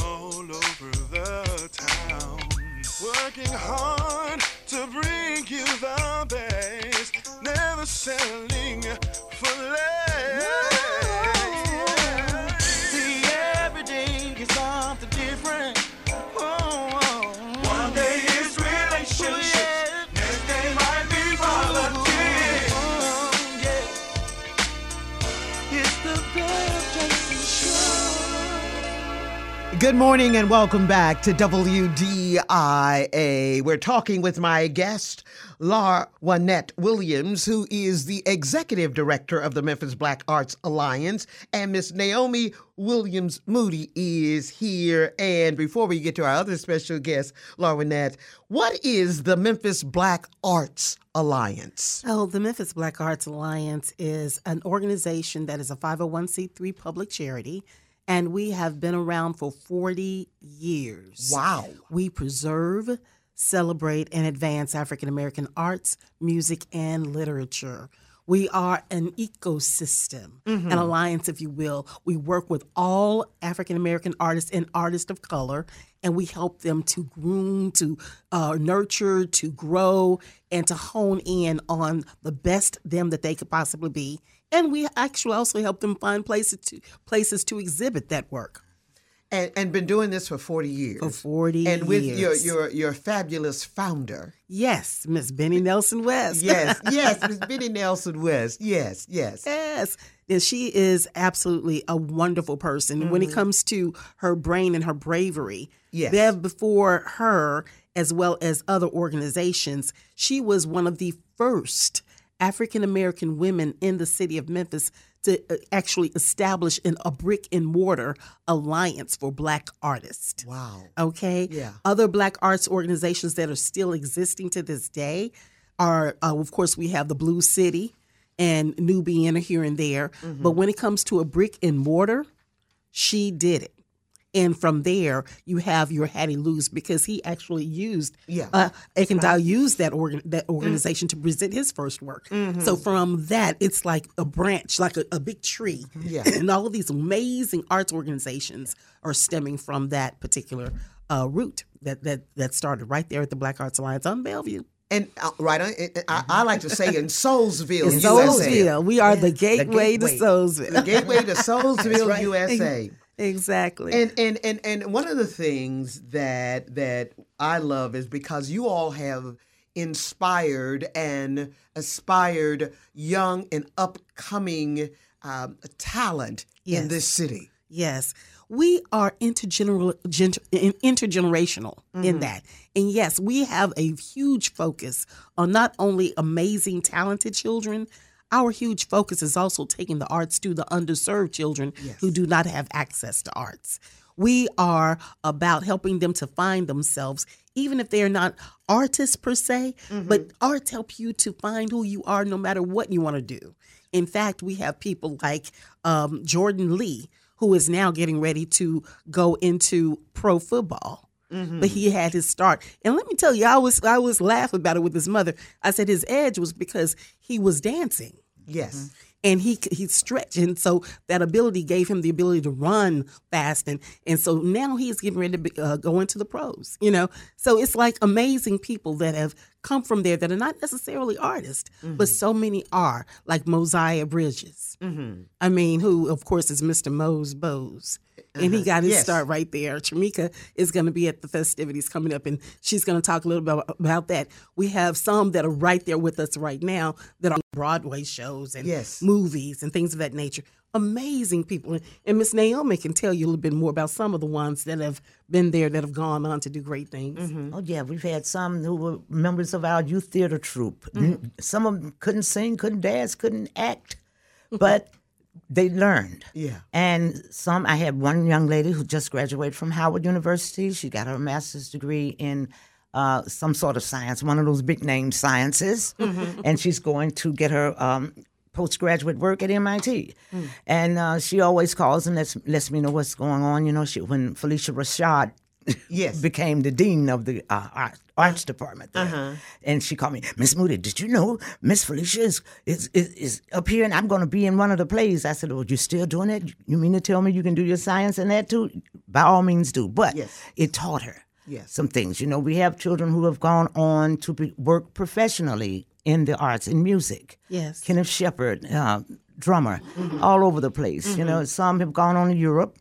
All over the town, working hard to bring you the best, never selling for less. See, every day is something different. One day it's relationships, next day might be politics. It's the Bev Johnson Show. Good morning and welcome back to WDIA. We're talking with my guest, LarJuanette Williams, who is the executive director of the Memphis Black Arts Alliance, and Miss Naomi Williams-Moody is here. And before we get to our other special guest, LarJuanette, what is the Memphis Black Arts Alliance? Oh, the Memphis Black Arts Alliance is an organization that is a 501c3 public charity. And we have been around for 40 years. Wow. We preserve, celebrate, and advance African American arts, music, and literature. We are an ecosystem, an alliance, if you will. We work with all African American artists and artists of color, and we help them to groom, to nurture, to grow, and to hone in on the best them that they could possibly be. And we actually also help them find places to exhibit that work. And been doing this for 40 years. For 40 years. And with your fabulous founder. Yes, Miss Benny Nelson West. Yes, Miss Benny Nelson West. Yes. And she is absolutely a wonderful person. When it comes to her brain and her bravery, Bev before her, as well as other organizations, she was one of the first African-American women in the city of Memphis to actually establish a brick-and-mortar alliance for Black artists. Wow. Okay? Yeah. Other Black arts organizations that are still existing to this day are, of course, we have the Blue City and Nubian here and there. But when it comes to a brick-and-mortar, she did it. And from there, you have your Hattie Lewis, because he actually used used that organization to present his first work. So from that, it's like a branch, like a big tree. And all of these amazing arts organizations are stemming from that particular root that started right there at the Black Arts Alliance on Bellevue. And right on, I like to say in Soulsville, USA. We are the gateway to Soulsville. The gateway to Soulsville, right. USA. Exactly. And one of the things that I love is because you all have inspired and aspired young and upcoming talent in this city. Yes. We are intergenerational in that. And yes, we have a huge focus on not only amazing, talented children. Our huge focus is also taking the arts to the underserved children who do not have access to arts. We are about helping them to find themselves, even if they're not artists per se, but arts help you to find who you are no matter what you want to do. In fact, we have people like Jordan Lee, who is now getting ready to go into pro football. But he had his start. And let me tell you, I was laughing about it with his mother. I said his edge was because he was dancing. Yes. And he stretched. And so that ability gave him the ability to run fast. And so now he's getting ready to go into the pros, you know. So it's like amazing people that have come from there that are not necessarily artists, mm-hmm. but so many are, like Mosiah Bridges. Mm-hmm. I mean, who, of course, is Mr. Mo's Bows. Uh-huh. And he got his start right there. Tramika is going to be at the festivities coming up, and she's going to talk a little bit about that. We have some that are right there with us right now that are Broadway shows and movies and things of that nature. Amazing people. And Miss Naomi can tell you a little bit more about some of the ones that have been there that have gone on to do great things. Mm-hmm. Oh, yeah. We've had some who were members of our youth theater troupe. Mm-hmm. Some of them couldn't sing, couldn't dance, couldn't act, but they learned. Yeah. And some, I had one young lady who just graduated from Howard University. She got her master's degree in some sort of science, one of those big name sciences. Mm-hmm. And she's going to get her postgraduate work at MIT. Mm. And she always calls and lets me know what's going on. You know, when Felicia Rashad became the dean of the arts department there. Uh-huh. And she called me, Miss Moody, did you know Miss Felicia is up here and I'm going to be in one of the plays? I said, oh, you still doing that? You mean to tell me you can do your science and that too? By all means do. But it taught her some things. You know, we have children who have gone on to work professionally in the arts, in music. Yes. Kenneth Shepherd, drummer, mm-hmm. all over the place. Mm-hmm. You know, some have gone on to Europe.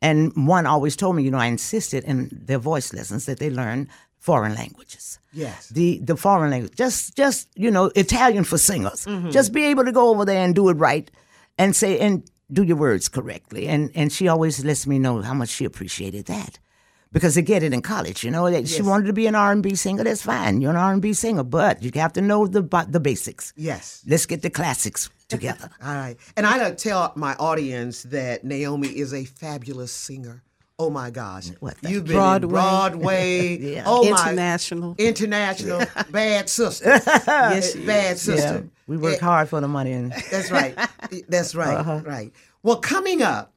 And one always told me, you know, I insisted in their voice lessons that they learn foreign languages. Yes. The foreign language. Just you know, Italian for singers. Mm-hmm. Just be able to go over there and do it right and say and do your words correctly. And she always lets me know how much she appreciated that. Because they get it in college, you know. She wanted to be an R&B singer. That's fine. You're an R&B singer, but you have to know the basics. Yes. Let's get the classics together. All right. And I tell my audience that Naomi is a fabulous singer. Oh, my gosh. What, you've been Broadway. Yeah. Oh, international. International. Bad sister. Yes, bad sister. Yeah. We work hard for the money. That's right. That's right. Uh-huh. Right. Well, coming up,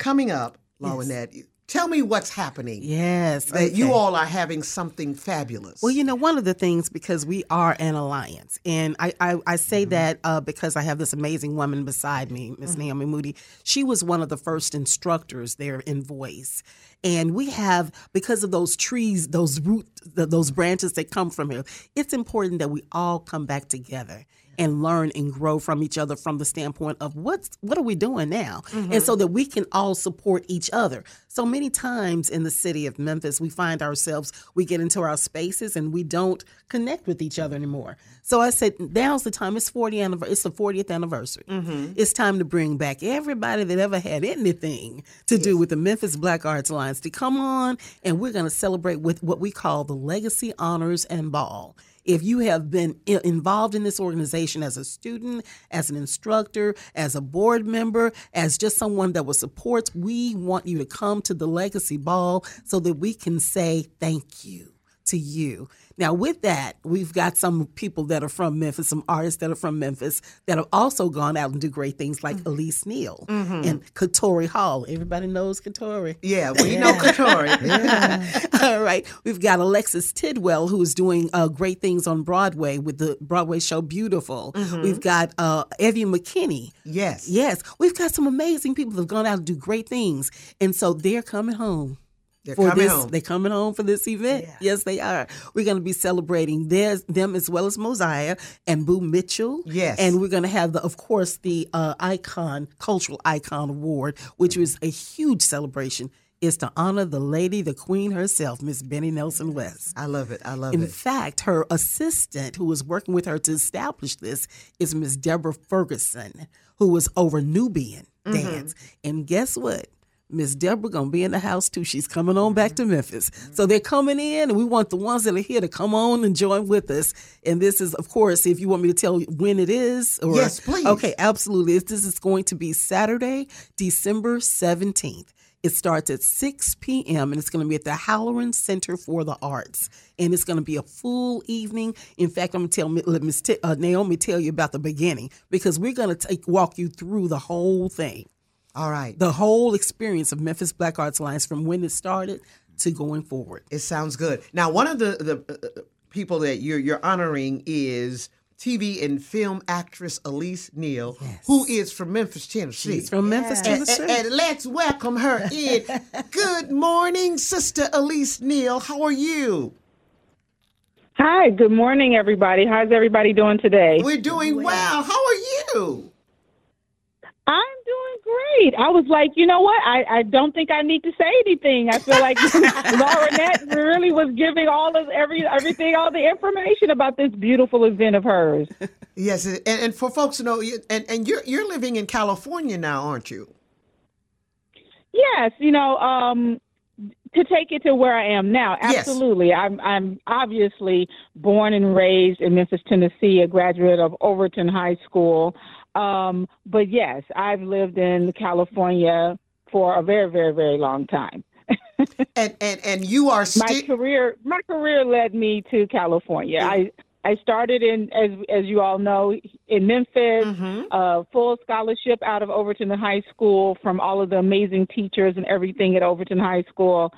LarJuanette, tell me what's happening. Yes. Okay. That you all are having something fabulous. Well, you know, one of the things, because we are an alliance, and I say mm-hmm. that because I have this amazing woman beside me, Miss mm-hmm. Naomi Moody. She was one of the first instructors there in voice. And we have, because of those trees, those roots, those branches that come from here, it's important that we all come back together and learn and grow from each other from the standpoint of what are we doing now? Mm-hmm. And so that we can all support each other. So many times in the city of Memphis, we find ourselves, we get into our spaces and we don't connect with each other anymore. So I said, now's the time. It's the 40th anniversary. Mm-hmm. It's time to bring back everybody that ever had anything to do with the Memphis Black Arts Alliance to come on, and we're going to celebrate with what we call the Legacy Honors and Ball. If you have been involved in this organization as a student, as an instructor, as a board member, as just someone that was supports, we want you to come to the Legacy Ball so that we can say thank you to you. Now, with that, we've got some people that are from Memphis, some artists that are from Memphis that have also gone out and do great things, like mm-hmm. Elise Neal mm-hmm. and Katori Hall. Everybody knows Katori. Yeah, we know Katori. Yeah. All right. We've got Alexis Tidwell, who is doing great things on Broadway with the Broadway show Beautiful. Mm-hmm. We've got Evie McKinney. Yes. Yes. We've got some amazing people that have gone out and do great things. And so they're coming home. They're coming home for this event. Yeah. Yes, they are. We're going to be celebrating them as well as Mosiah and Boo Mitchell. Yes. And we're going to have, the icon, Cultural Icon Award, which was a huge celebration, is to honor the lady, the queen herself, Miss Benny Nelson West. I love it. I love it. In fact, her assistant who was working with her to establish this is Miss Deborah Ferguson, who was over Nubian dance. And guess what? Miss Deborah going to be in the house, too. She's coming on back to Memphis. So they're coming in, and we want the ones that are here to come on and join with us. And this is, of course, if you want me to tell you when it is. Or, yes, please. Okay, absolutely. This is going to be Saturday, December 17th. It starts at 6 p.m., and it's going to be at the Halloran Center for the Arts. And it's going to be a full evening. In fact, I'm going to let Miss Naomi tell you about the beginning, because we're going to walk you through the whole thing. All right. The whole experience of Memphis Black Arts Alliance from when it started to going forward. It sounds good. Now, one of the people that you're honoring is TV and film actress Elise Neal, who is from Memphis, Tennessee. She's from Memphis, Tennessee. And let's welcome her in. Good morning, Sister Elise Neal. How are you? Hi, good morning, everybody. How's everybody doing today? We're doing well. How are you? I'm doing great. I was like, you know what? I don't think I need to say anything. I feel like LarJuanette really was giving all of everything, all the information about this beautiful event of hers. Yes, and for folks to know, and you're living in California now, aren't you? Yes, you know, to take it to where I am now, absolutely. Yes. I'm obviously born and raised in Memphis, Tennessee, a graduate of Overton High School. But yes, I've lived in California for a very, very, very long time. and you are my career led me to California. Yeah. I started in, as you all know, in Memphis, full scholarship out of Overton High School from all of the amazing teachers and everything at Overton High School,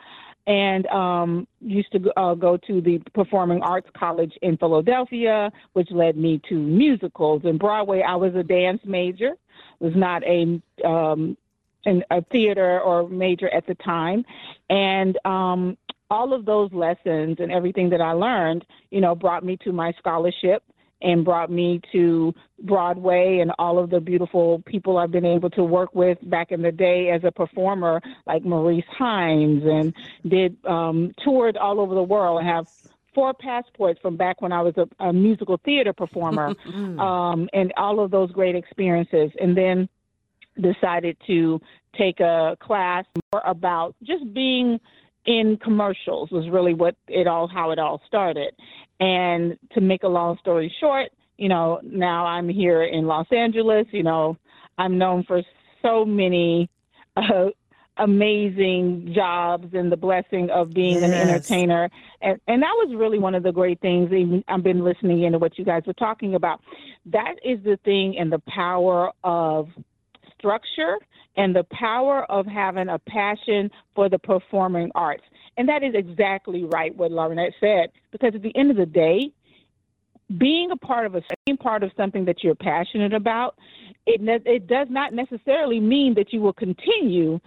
and used to go to the Performing Arts College in Philadelphia, which led me to musicals and Broadway. I was a dance major, was not a theater or major at the time, and all of those lessons and everything that I learned, you know, brought me to my scholarship and brought me to Broadway and all of the beautiful people I've been able to work with back in the day as a performer, like Maurice Hines, and toured all over the world and have 4 passports from back when I was a musical theater performer, and all of those great experiences. And then decided to take a class more about just being in commercials, was really how it all started. And to make a long story short, you know, now I'm here in Los Angeles. You know, I'm known for so many amazing jobs and the blessing of being an entertainer. And that was really one of the great things. Even I've been listening into what you guys were talking about. That is the thing, and the power of structure and the power of having a passion for the performing arts. And that is exactly right what LarJuanette said, because at the end of the day, being part of something that you're passionate about, it does not necessarily mean that you will continue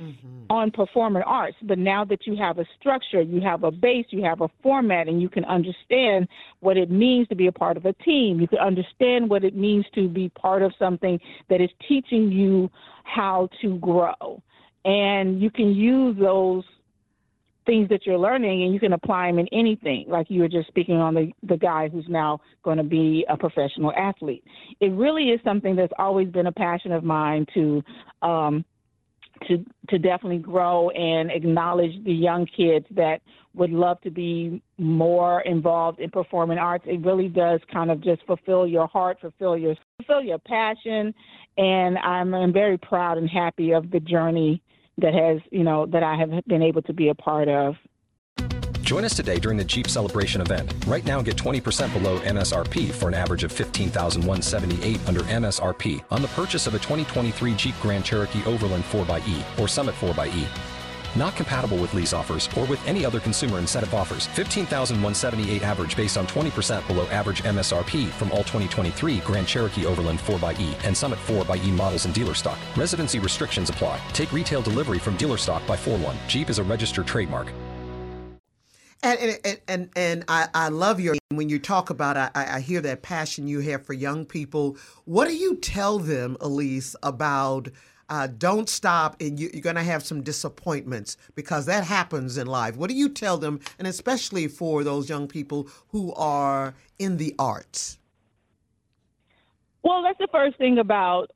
on performing arts. But now that you have a structure, you have a base, you have a format, and you can understand what it means to be a part of a team. You can understand what it means to be part of something that is teaching you how to grow. And you can use those things that you're learning, and you can apply them in anything. Like you were just speaking on the guy who's now going to be a professional athlete. It really is something that's always been a passion of mine to definitely grow and acknowledge the young kids that would love to be more involved in performing arts. It really does kind of just fulfill your heart, fulfill your passion. And I'm very proud and happy of the journey that I have been able to be a part of. Join us today during the Jeep Celebration event. Right now, get 20% below MSRP for an average of $15,178 under MSRP on the purchase of a 2023 Jeep Grand Cherokee Overland 4xE or Summit 4xE. Not compatible with lease offers or with any other consumer incentive offers. $15,178 average based on 20% below average MSRP from all 2023 Grand Cherokee Overland 4xE and Summit 4xE models in dealer stock. Residency restrictions apply. Take retail delivery from dealer stock by 4/1. Jeep is a registered trademark. And I love your, when you talk about, I hear that passion you have for young people. What do you tell them, Elise, about don't stop, and you're going to have some disappointments, because that happens in life. What do you tell them, and especially for those young people who are in the arts? Well, that's the first thing about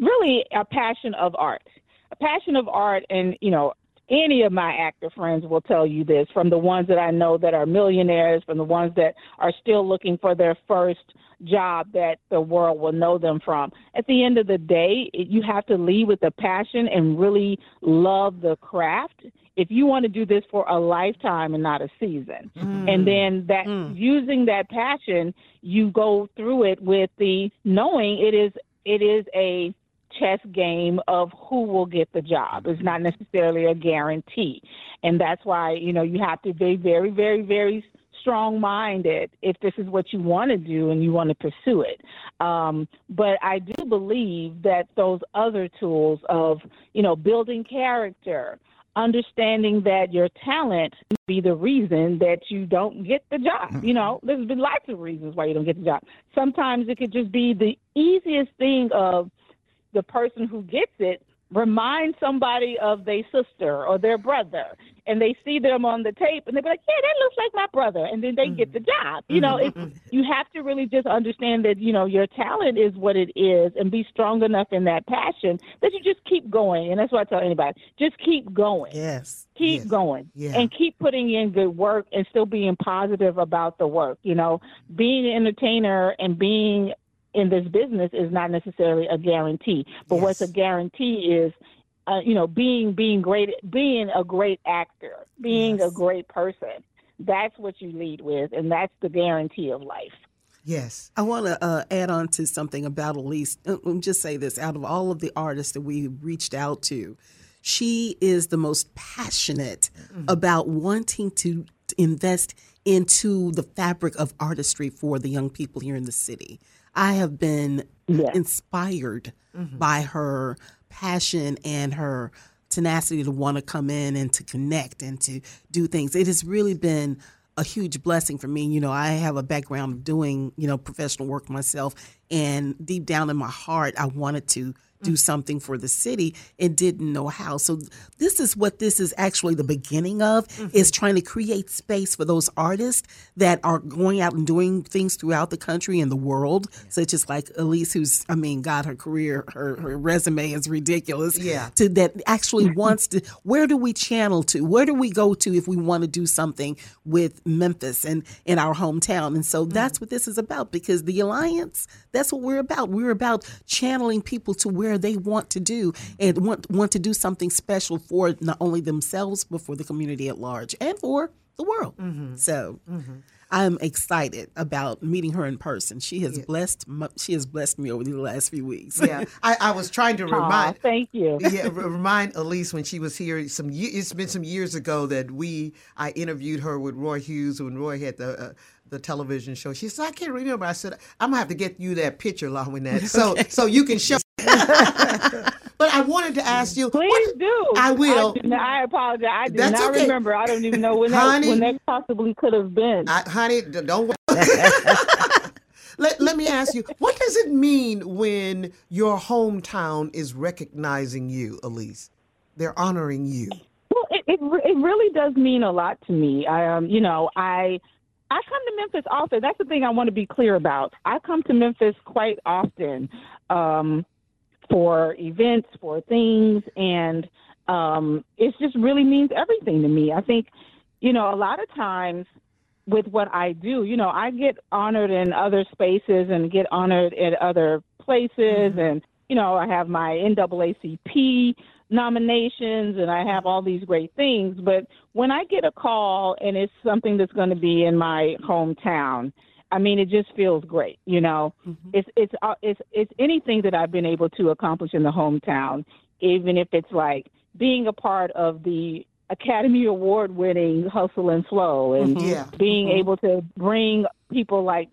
really a passion of art. A passion of art, and, you know, any of my actor friends will tell you this, from the ones that I know that are millionaires, from the ones that are still looking for their first job that the world will know them from. At the end of the day, you have to lead with a passion and really love the craft if you want to do this for a lifetime and not a season. And then that using that passion, you go through it with the knowing it is a chess game of who will get the job. It's not necessarily a guarantee. And that's why, you know, you have to be very, very, very strong-minded if this is what you want to do and you want to pursue it. But I do believe that those other tools of, you know, building character, understanding that your talent can be the reason that you don't get the job. You know, there's been lots of reasons why you don't get the job. Sometimes it could just be the easiest thing of the person who gets it remind somebody of their sister or their brother, and they see them on the tape and they be like, yeah, that looks like my brother, and then they get the job. You know, it's, you have to really just understand that, you know, your talent is what it is, and be strong enough in that passion that you just keep going. And that's what I tell anybody, just keep going. Yes. Keep going. Yeah. And keep putting in good work and still being positive about the work. You know, being an entertainer and being in this business is not necessarily a guarantee, but what's a guarantee is, you know, being great, being a great actor, being a great person. That's what you lead with, and that's the guarantee of life. Yes. I want to add on to something about Elise. Let me just say this. Out of all of the artists that we reached out to, she is the most passionate about wanting to invest into the fabric of artistry for the young people here in the city. I have been inspired by her passion and her tenacity to want to come in and to connect and to do things. It has really been a huge blessing for me. You know, I have a background of doing, you know, professional work myself, and deep down in my heart, I wanted to do something for the city and didn't know how. So this is what this is actually the beginning of, is trying to create space for those artists that are going out and doing things throughout the country and the world, such as like Elise, who's, I mean, God, her career, her resume is ridiculous, to that actually wants to, where do we channel to? Where do we go to if we want to do something with Memphis and in our hometown? And so that's what this is about, because the Alliance, that's what we're about. We're about channeling people to where they want to do, and want to do something special for not only themselves, but for the community at large and for the world. So I'm excited about meeting her in person. She has blessed me over the last few weeks. Yeah, I was trying to remind. Aww, thank you. Remind Elise when she was here. It's been some years ago that I interviewed her with Roy Hughes when Roy had the television show. She said, I can't remember. I said, I'm gonna have to get you that picture, LarJuanette, so you can show. But I wanted to ask you. Please do. I will. I apologize. I do not remember. I don't even know when that possibly could have been. Honey, don't worry. Let me ask you, what does it mean when your hometown is recognizing you, Elise? They're honoring you. Well, it really does mean a lot to me. I come to Memphis often. That's the thing I want to be clear about. I come to Memphis quite often for events, for things, and it just really means everything to me. I think, you know, a lot of times with what I do, you know, I get honored in other spaces and get honored at other places. And, you know, I have my NAACP nominations and I have all these great things. But when I get a call and it's something that's going to be in my hometown, I mean, it just feels great. You know, it's anything that I've been able to accomplish in the hometown, even if it's like being a part of the Academy Award winning Hustle and Flow, and being able to bring people like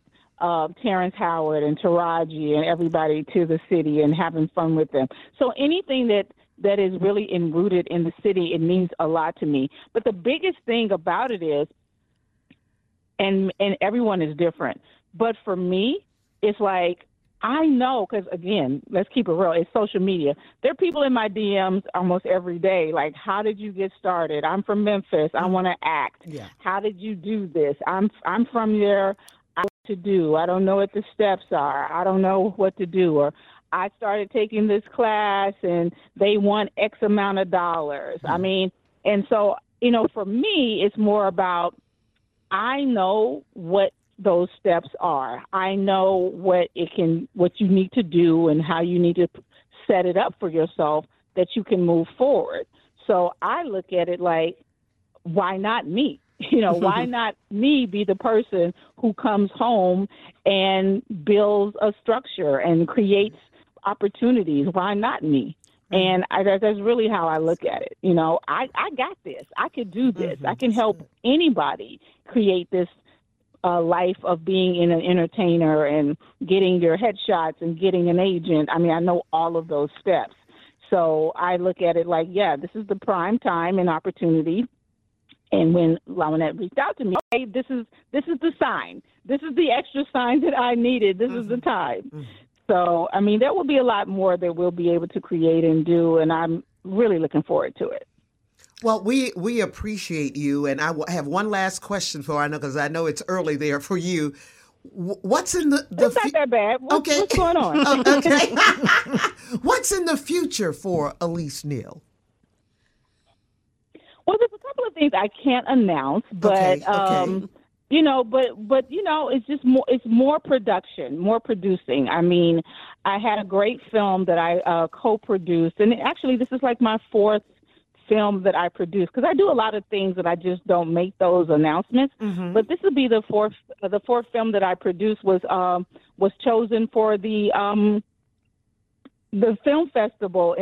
Terrence Howard and Taraji and everybody to the city and having fun with them. So anything that is really enrooted in the city, it means a lot to me. But the biggest thing about it is, and everyone is different, but for me, it's like, I know, because again, let's keep it real, it's social media. There are people in my DMs almost every day, like, how did you get started? I'm from Memphis, I want to act. Yeah. How did you do this? I'm from there, I don't know what to do. I don't know what the steps are. I don't know what to do, or I started taking this class and they won X amount of dollars. I mean, and so, you know, for me, it's more about, I know what those steps are. I know what you need to do and how you need to set it up for yourself that you can move forward. So I look at it like, why not me? You know, why not me be the person who comes home and builds a structure and creates opportunities? Why not me? And that's really how I look at it. You know, I got this. I could do this. I can help anybody create this life of being an entertainer and getting your headshots and getting an agent. I mean, I know all of those steps. so I look at it like, yeah, this is the prime time and opportunity. And when LarJuanette reached out to me, okay, this is the sign. This is the extra sign that I needed. This is the time. So, I mean, there will be a lot more that we'll be able to create and do, and I'm really looking forward to it. Well, we appreciate you, and I have one last question for Anna, because I know it's early there for you. What's in the It's not that bad. What's going on? Okay. What's in the future for Elise Neal? Well, there's a couple of things I can't announce, but you know, but you know, it's just more. It's more production, more producing. I mean, I had a great film that I co-produced, and actually, this is like my fourth film that I produced, because I do a lot of things that I just don't make those announcements. But this would be the fourth film that I produced was chosen for the film festival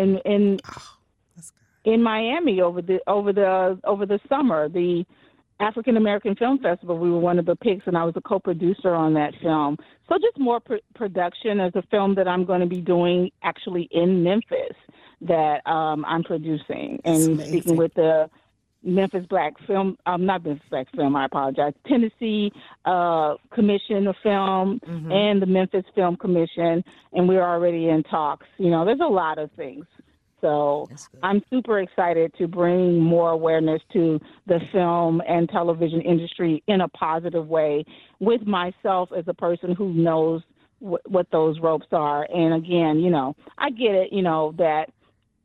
in Miami over the summer, the African American Film Festival. We were one of the picks, and I was a co-producer on that film. So just more production as a film that I'm going to be doing actually in Memphis that I'm producing and speaking with the Tennessee Commission of Film and the Memphis Film Commission, and we're already in talks. You know, there's a lot of things. So I'm super excited to bring more awareness to the film and television industry in a positive way with myself as a person who knows what those ropes are. And again, you know, I get it, you know, that,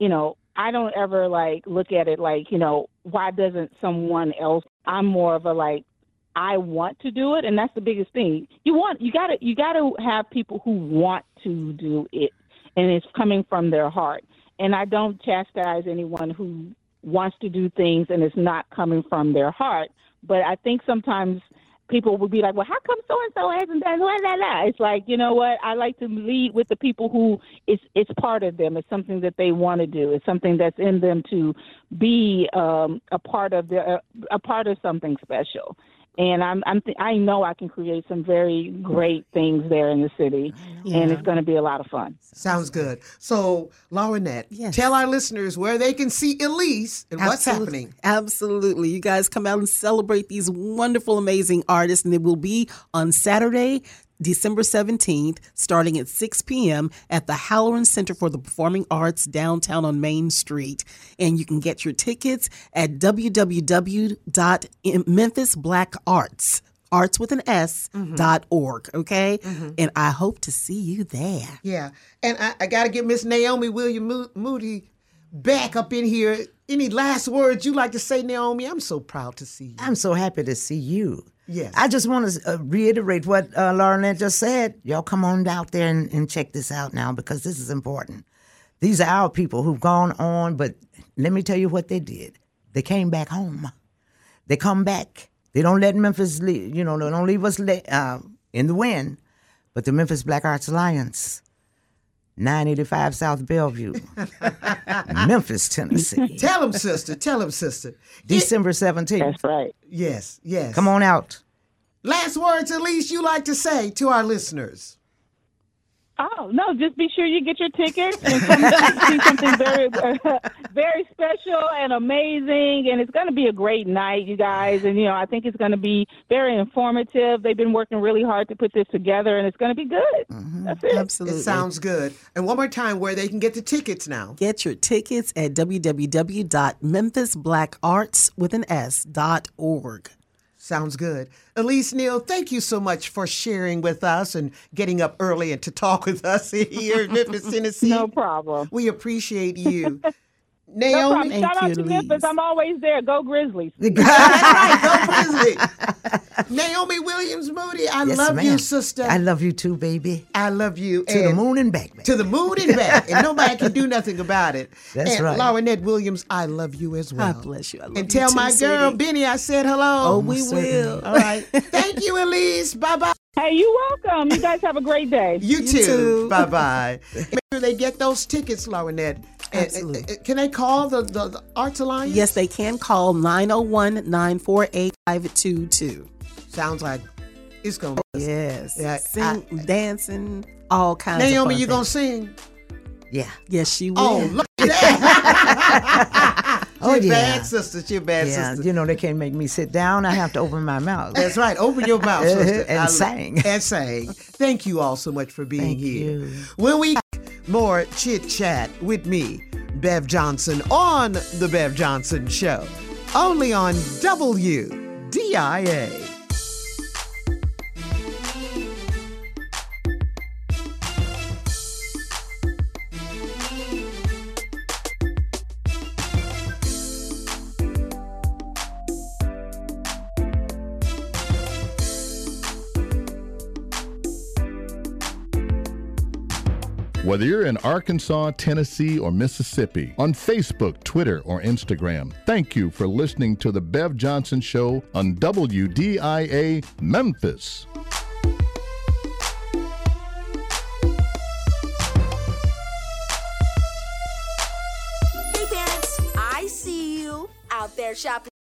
you know, I don't ever like look at it like, you know, why doesn't someone else? I'm more of a like, I want to do it. And that's the biggest thing. You gotta have people who want to do it, and it's coming from their heart. And I don't chastise anyone who wants to do things and it's not coming from their heart. But I think sometimes people will be like, well, how come so-and-so hasn't done la, la, la? It's like, you know what? I like to lead with the people who it's part of them. It's something that they want to do. It's something that's in them to be a part of something special. And I know I can create some very great things there in the city, and it's going to be a lot of fun. Sounds good. So, LarJuanette, tell our listeners where they can see Elise and what's happening. Absolutely. You guys come out and celebrate these wonderful, amazing artists, and it will be on Saturday, December 17th, starting at 6 p.m. at the Halloran Center for the Performing Arts downtown on Main Street. And you can get your tickets at www.memphisblackarts.org. Okay. And I hope to see you there. Yeah. And I got to get Miss Naomi Williams-Moody back up in here. Any last words you like to say, Naomi? I'm so proud to see you. I'm so happy to see you. Yes. I just want to reiterate what LarJuanette just said. Y'all come on out there and check this out now, because this is important. These are our people who've gone on, but let me tell you what they did. They came back home. They come back. They don't let Memphis leave. You know, they don't leave us in the wind. But the Memphis Black Arts Alliance, 985 South Bellevue, Memphis, Tennessee. Tell him, sister. Tell him, sister. December 17th. That's right. Yes, yes. Come on out. Last words, Elise, you like to say to our listeners. Oh, no, just be sure you get your tickets and come see something very, very special and amazing. And it's going to be a great night, you guys. And, you know, I think it's going to be very informative. They've been working really hard to put this together, and it's going to be good. That's it. Absolutely. It sounds good. And one more time, where they can get the tickets now. Get your tickets at www.memphisblackarts.org. Sounds good. Elise Neal, thank you so much for sharing with us and getting up early and to talk with us here in Memphis, Tennessee. No problem. We appreciate you. Naomi, no shout out to Memphis. I'm always there. Go Grizzlies. That's right. Go Grizzlies. Naomi Williams-Moody, I love you, sister. I love you too, baby. I love you. To the moon and back, baby. To the moon and back. And nobody can do nothing about it. That's right. LarJuanette Williams, I love you as well. God bless you. I love you. And tell my girl, Benny, I said hello. Oh, we will. All right. Thank you, Elise. Bye-bye. Hey, you're welcome. You guys have a great day. You too. Bye-bye. Make sure they get those tickets, LarJuanette. Absolutely. Can they call the Arts Alliance? Yes, they can call 901-948-522. Sounds like it's going to be yes. Yeah, sing, dancing, all kinds of things. Naomi, you going to sing? Yeah. Yes, she will. Oh, look. Oh, you're bad sister. You're bad sister. You know, they can't make me sit down. I have to open my mouth. That's right. Open your mouth, sister. And sing. And sing. Thank you all so much for being here. You. When we more chit-chat with me, Bev Johnson, on The Bev Johnson Show, only on WDIA. Whether you're in Arkansas, Tennessee, or Mississippi, on Facebook, Twitter, or Instagram, thank you for listening to The Bev Johnson Show on WDIA Memphis. Hey, parents, I see you out there shopping.